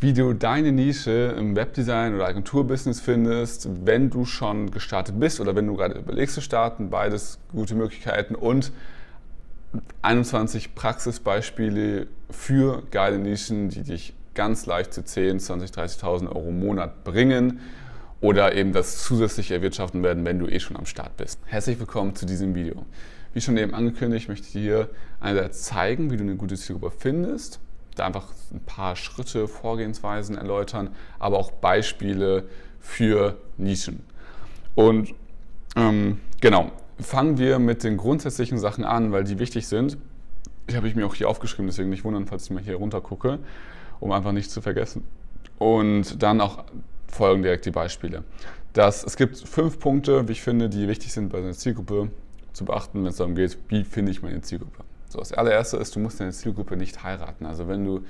wie du deine Nische im Webdesign oder Agenturbusiness findest, wenn du schon gestartet bist oder wenn du gerade überlegst zu starten. Beides gute Möglichkeiten und 21 Praxisbeispiele für geile Nischen, die dich ganz leicht zu 10, 20, 30.000 Euro im Monat bringen oder eben das zusätzlich erwirtschaften werden, wenn du eh schon am Start bist. Herzlich willkommen zu diesem Video. Wie schon eben angekündigt, möchte ich dir einerseits zeigen, wie du eine gute Zielgruppe findest, da einfach ein paar Schritte, Vorgehensweisen erläutern, aber auch Beispiele für Nischen. Und genau, fangen wir mit den grundsätzlichen Sachen an, weil die wichtig sind. Die habe ich mir auch hier aufgeschrieben, deswegen nicht wundern, falls ich mal hier runter gucke, um einfach nichts zu vergessen. Und dann auch folgen direkt die Beispiele. Es gibt 5 Punkte, wie ich finde, die wichtig sind bei einer Zielgruppe zu beachten, wenn es darum geht, wie finde ich meine Zielgruppe. So, das allererste ist, du musst deine Zielgruppe nicht heiraten. Also wenn du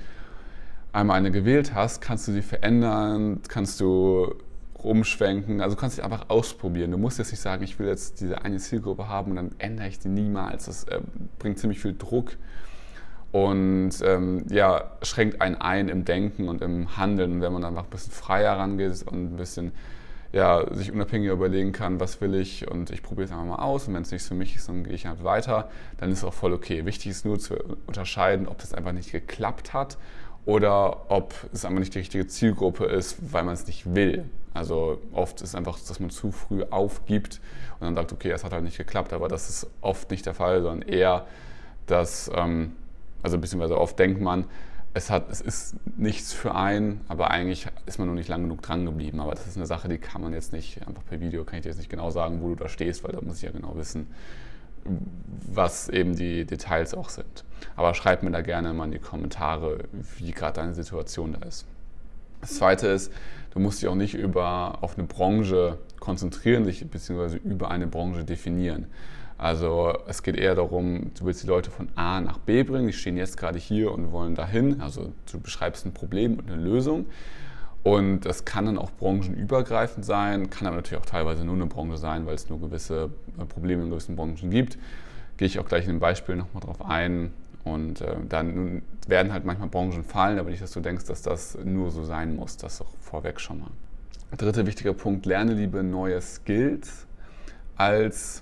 einmal eine gewählt hast, kannst du sie verändern, kannst du umschwenken, also du kannst dich einfach ausprobieren. Du musst jetzt nicht sagen, ich will jetzt diese eine Zielgruppe haben und dann ändere ich die niemals. Das bringt ziemlich viel Druck und ja, schränkt einen ein im Denken und im Handeln. Und wenn man einfach ein bisschen freier rangeht und ein bisschen ja, sich unabhängiger überlegen kann, was will ich, und ich probiere es einfach mal aus, und wenn es nichts für mich ist, dann gehe ich halt weiter, dann ist es auch voll okay. Wichtig ist nur zu unterscheiden, ob das einfach nicht geklappt hat oder ob es einfach nicht die richtige Zielgruppe ist, weil man es nicht will. Also oft ist einfach, dass man zu früh aufgibt und dann sagt, okay, es hat halt nicht geklappt, aber das ist oft nicht der Fall, sondern eher, dass, also beziehungsweise oft denkt man, es ist nichts für einen, aber eigentlich ist man noch nicht lang genug dran geblieben. Aber das ist eine Sache, die kann man jetzt nicht, einfach per Video kann ich dir jetzt nicht genau sagen, wo du da stehst, weil da muss ich ja genau wissen, was eben die Details auch sind. Aber schreib mir da gerne mal in die Kommentare, wie gerade deine Situation da ist. Das Zweite ist, du musst dich auch nicht auf eine Branche konzentrieren, beziehungsweise über eine Branche definieren. Also es geht eher darum, du willst die Leute von A nach B bringen, die stehen jetzt gerade hier und wollen dahin, also du beschreibst ein Problem und eine Lösung, und das kann dann auch branchenübergreifend sein, kann aber natürlich auch teilweise nur eine Branche sein, weil es nur gewisse Probleme in gewissen Branchen gibt. Gehe ich auch gleich in dem Beispiel nochmal drauf ein, und dann werden halt manchmal Branchen fallen, aber nicht, dass du denkst, dass das nur so sein muss, das auch vorweg schon mal. Dritter wichtiger Punkt, lerne lieber neue Skills als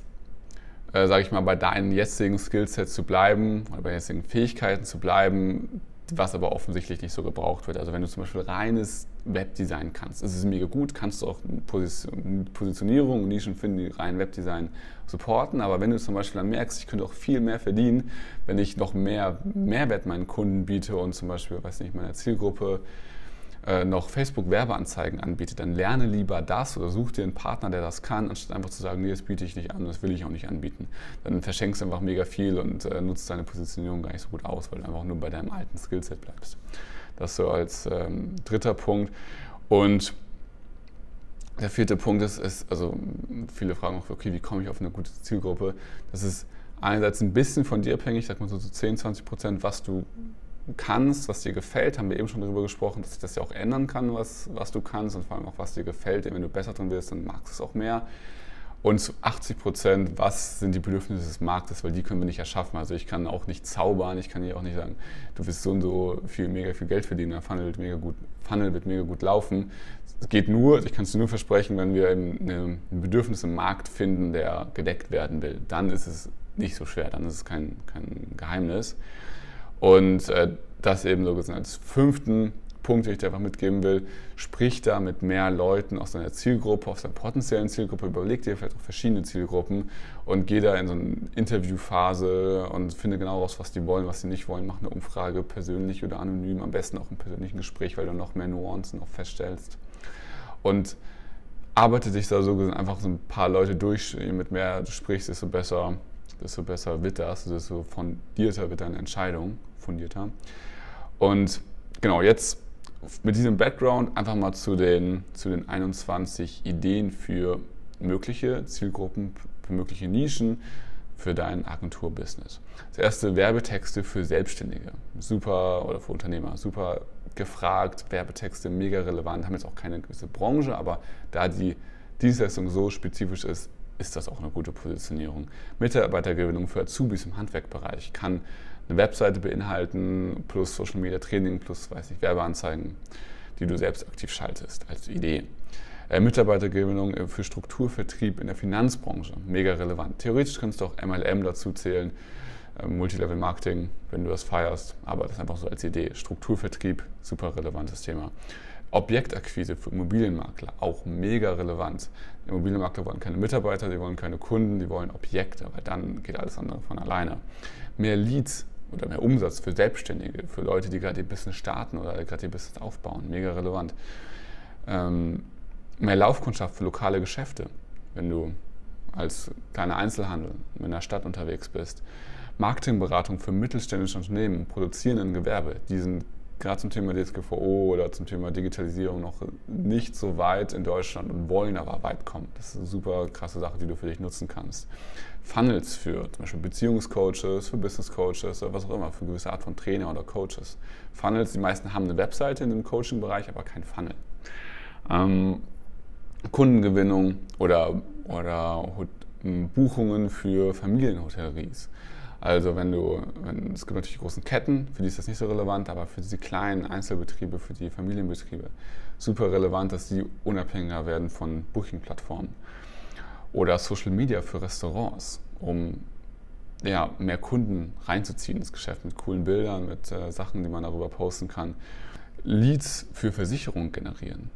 sage ich mal, bei deinen jetzigen Skillset zu bleiben oder bei jetzigen Fähigkeiten zu bleiben, was aber offensichtlich nicht so gebraucht wird. Also wenn du zum Beispiel reines Webdesign kannst, das ist mega gut, kannst du auch Positionierung und Nischen finden, die rein Webdesign supporten, aber wenn du zum Beispiel dann merkst, ich könnte auch viel mehr verdienen, wenn ich noch mehr Mehrwert meinen Kunden biete und zum Beispiel, weiß nicht, meiner Zielgruppe noch Facebook-Werbeanzeigen anbietet, dann lerne lieber das oder such dir einen Partner, der das kann, anstatt einfach zu sagen, nee, das biete ich nicht an, das will ich auch nicht anbieten. Dann verschenkst du einfach mega viel und nutzt deine Positionierung gar nicht so gut aus, weil du einfach nur bei deinem alten Skillset bleibst. Das so als dritter Punkt. Und der vierte Punkt ist, also viele fragen auch, okay, wie komme ich auf eine gute Zielgruppe? Das ist einerseits ein bisschen von dir abhängig, sag mal so 10, 20%, was du kannst, was dir gefällt, haben wir eben schon darüber gesprochen, dass sich das ja auch ändern kann, was du kannst, und vor allem auch, was dir gefällt. Wenn du besser drin wirst, dann magst du es auch mehr. Und zu 80%, was sind die Bedürfnisse des Marktes, weil die können wir nicht erschaffen. Also ich kann auch nicht zaubern, ich kann dir auch nicht sagen, du wirst so und so mega viel Geld verdienen, der Funnel wird mega gut laufen. Es geht nur, ich kann es dir nur versprechen, wenn wir ein Bedürfnis im Markt finden, der gedeckt werden will, dann ist es nicht so schwer, dann ist es kein Geheimnis. Und das eben so gesehen als 5. Punkt, den ich dir einfach mitgeben will: Sprich da mit mehr Leuten aus deiner Zielgruppe, aus deiner potenziellen Zielgruppe, überleg dir vielleicht auch verschiedene Zielgruppen und geh da in so eine Interviewphase und finde genau raus, was die wollen, was sie nicht wollen. Mach eine Umfrage, persönlich oder anonym, am besten auch im persönlichen Gespräch, weil du noch mehr Nuancen auch feststellst. Und arbeite dich da so gesehen einfach so ein paar Leute durch. Je mit mehr du sprichst, desto besser wird das, desto fundierter wird deine Entscheidung, fundierter. Und genau, jetzt mit diesem Background einfach mal zu den 21 Ideen für mögliche Zielgruppen, für mögliche Nischen für dein Agenturbusiness. Das erste, Werbetexte für Selbstständige, super, oder für Unternehmer, super gefragt, Werbetexte mega relevant, haben jetzt auch keine gewisse Branche, aber da die Dienstleistung so spezifisch ist, ist das auch eine gute Positionierung. Mitarbeitergewinnung für Azubis im Handwerkbereich kann eine Webseite beinhalten, plus Social Media Training, plus weiß nicht, Werbeanzeigen, die du selbst aktiv schaltest als Idee. Mitarbeitergewinnung für Strukturvertrieb in der Finanzbranche, mega relevant. Theoretisch kannst du auch MLM dazu zählen, Multilevel Marketing, wenn du das feierst, aber das einfach so als Idee. Strukturvertrieb, super relevantes Thema. Objektakquise für Immobilienmakler, auch mega relevant. Immobilienmakler wollen keine Mitarbeiter, die wollen keine Kunden, die wollen Objekte, weil dann geht alles andere von alleine. Mehr Leads oder mehr Umsatz für Selbstständige, für Leute, die gerade ihr Business starten oder gerade ihr Business aufbauen, mega relevant. Mehr Laufkundschaft für lokale Geschäfte, wenn du als kleiner Einzelhandel in der Stadt unterwegs bist. Marketingberatung für mittelständische Unternehmen, produzierenden Gewerbe, die sind gerade zum Thema DSGVO oder zum Thema Digitalisierung noch nicht so weit in Deutschland und wollen aber weit kommen. Das ist eine super krasse Sache, die du für dich nutzen kannst. Funnels für zum Beispiel Beziehungscoaches, für Businesscoaches oder was auch immer, für gewisse Art von Trainer oder Coaches. Funnels, die meisten haben eine Webseite in dem Coaching-Bereich, aber kein Funnel. Kundengewinnung oder Buchungen für Familienhotelleries. Also es gibt natürlich die großen Ketten, für die ist das nicht so relevant, aber für diese kleinen Einzelbetriebe, für die Familienbetriebe, super relevant, dass die unabhängiger werden von Booking-Plattformen. Oder Social Media für Restaurants, um ja, mehr Kunden reinzuziehen ins Geschäft, mit coolen Bildern, mit Sachen, die man darüber posten kann. Leads für Versicherung generieren.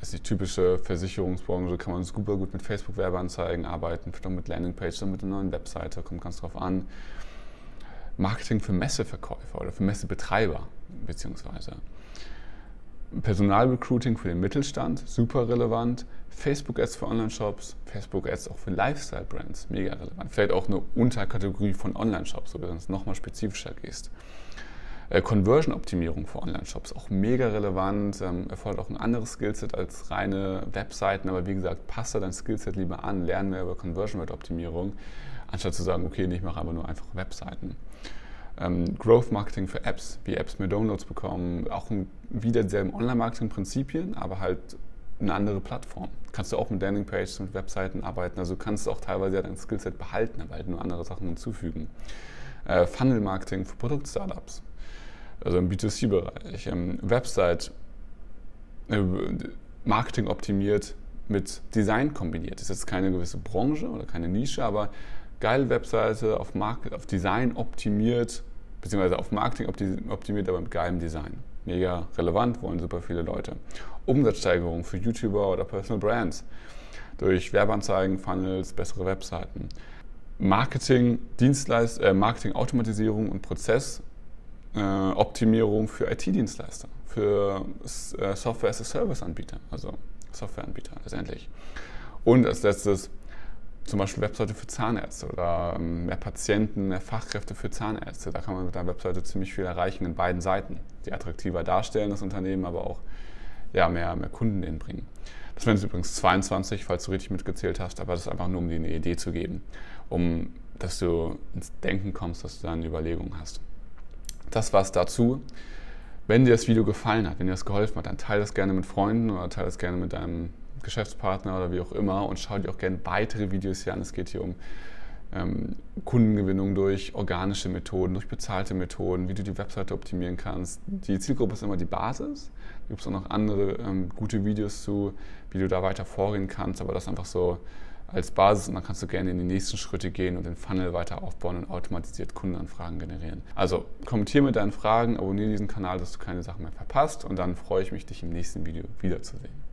Das ist die typische Versicherungsbranche, kann man super gut mit Facebook-Werbeanzeigen arbeiten, vielleicht auch mit Landingpages oder mit einer neuen Webseite, kommt ganz drauf an. Marketing für Messeverkäufer oder für Messebetreiber, beziehungsweise. Personalrecruiting für den Mittelstand, super relevant. Facebook-Ads für Online-Shops, Facebook-Ads auch für Lifestyle-Brands, mega relevant. Vielleicht auch eine Unterkategorie von Online-Shops, wo du sonst nochmal spezifischer gehst. Conversion-Optimierung für Online-Shops, auch mega relevant, erfordert auch ein anderes Skillset als reine Webseiten, aber wie gesagt, passe dein Skillset lieber an, lerne mehr über Conversion-Rate-Optimierung, anstatt zu sagen, okay, ich mache aber nur einfach Webseiten. Growth-Marketing für Apps, wie Apps mehr Downloads bekommen, auch wieder dieselben Online-Marketing-Prinzipien, aber halt eine andere Plattform. Kannst du auch mit Landingpages, mit Webseiten arbeiten, also kannst du auch teilweise ja dein Skillset behalten, aber halt nur andere Sachen hinzufügen. Funnel-Marketing für Produkt-Startups, also im B2C-Bereich, Website, Marketing optimiert, mit Design kombiniert. Das ist jetzt keine gewisse Branche oder keine Nische, aber geile Webseite auf Design optimiert, beziehungsweise auf Marketing optimiert, aber mit geilem Design. Mega relevant, wollen super viele Leute. Umsatzsteigerung für YouTuber oder Personal Brands durch Werbeanzeigen, Funnels, bessere Webseiten. Marketing, Marketing-Automatisierung und Prozess. Optimierung für IT-Dienstleister, für Software-as-a-Service-Anbieter, also Softwareanbieter letztendlich. Und als letztes zum Beispiel Webseite für Zahnärzte oder mehr Patienten, mehr Fachkräfte für Zahnärzte. Da kann man mit einer Webseite ziemlich viel erreichen in beiden Seiten. Die attraktiver darstellen, das Unternehmen, aber auch ja, mehr Kunden hinbringen. Das wären jetzt übrigens 22, falls du richtig mitgezählt hast, aber das ist einfach nur, um dir eine Idee zu geben, um dass du ins Denken kommst, dass du da eine Überlegung hast. Das war's dazu. Wenn dir das Video gefallen hat, wenn dir das geholfen hat, dann teile das gerne mit Freunden oder teile das gerne mit deinem Geschäftspartner oder wie auch immer und schau dir auch gerne weitere Videos hier an. Es geht hier um Kundengewinnung durch organische Methoden, durch bezahlte Methoden, wie du die Webseite optimieren kannst. Die Zielgruppe ist immer die Basis. Da gibt es auch noch andere gute Videos zu, wie du da weiter vorgehen kannst, aber das einfach so als Basis und dann kannst du gerne in die nächsten Schritte gehen und den Funnel weiter aufbauen und automatisiert Kundenanfragen generieren. Also kommentiere mit deinen Fragen, abonniere diesen Kanal, dass du keine Sachen mehr verpasst und dann freue ich mich, dich im nächsten Video wiederzusehen.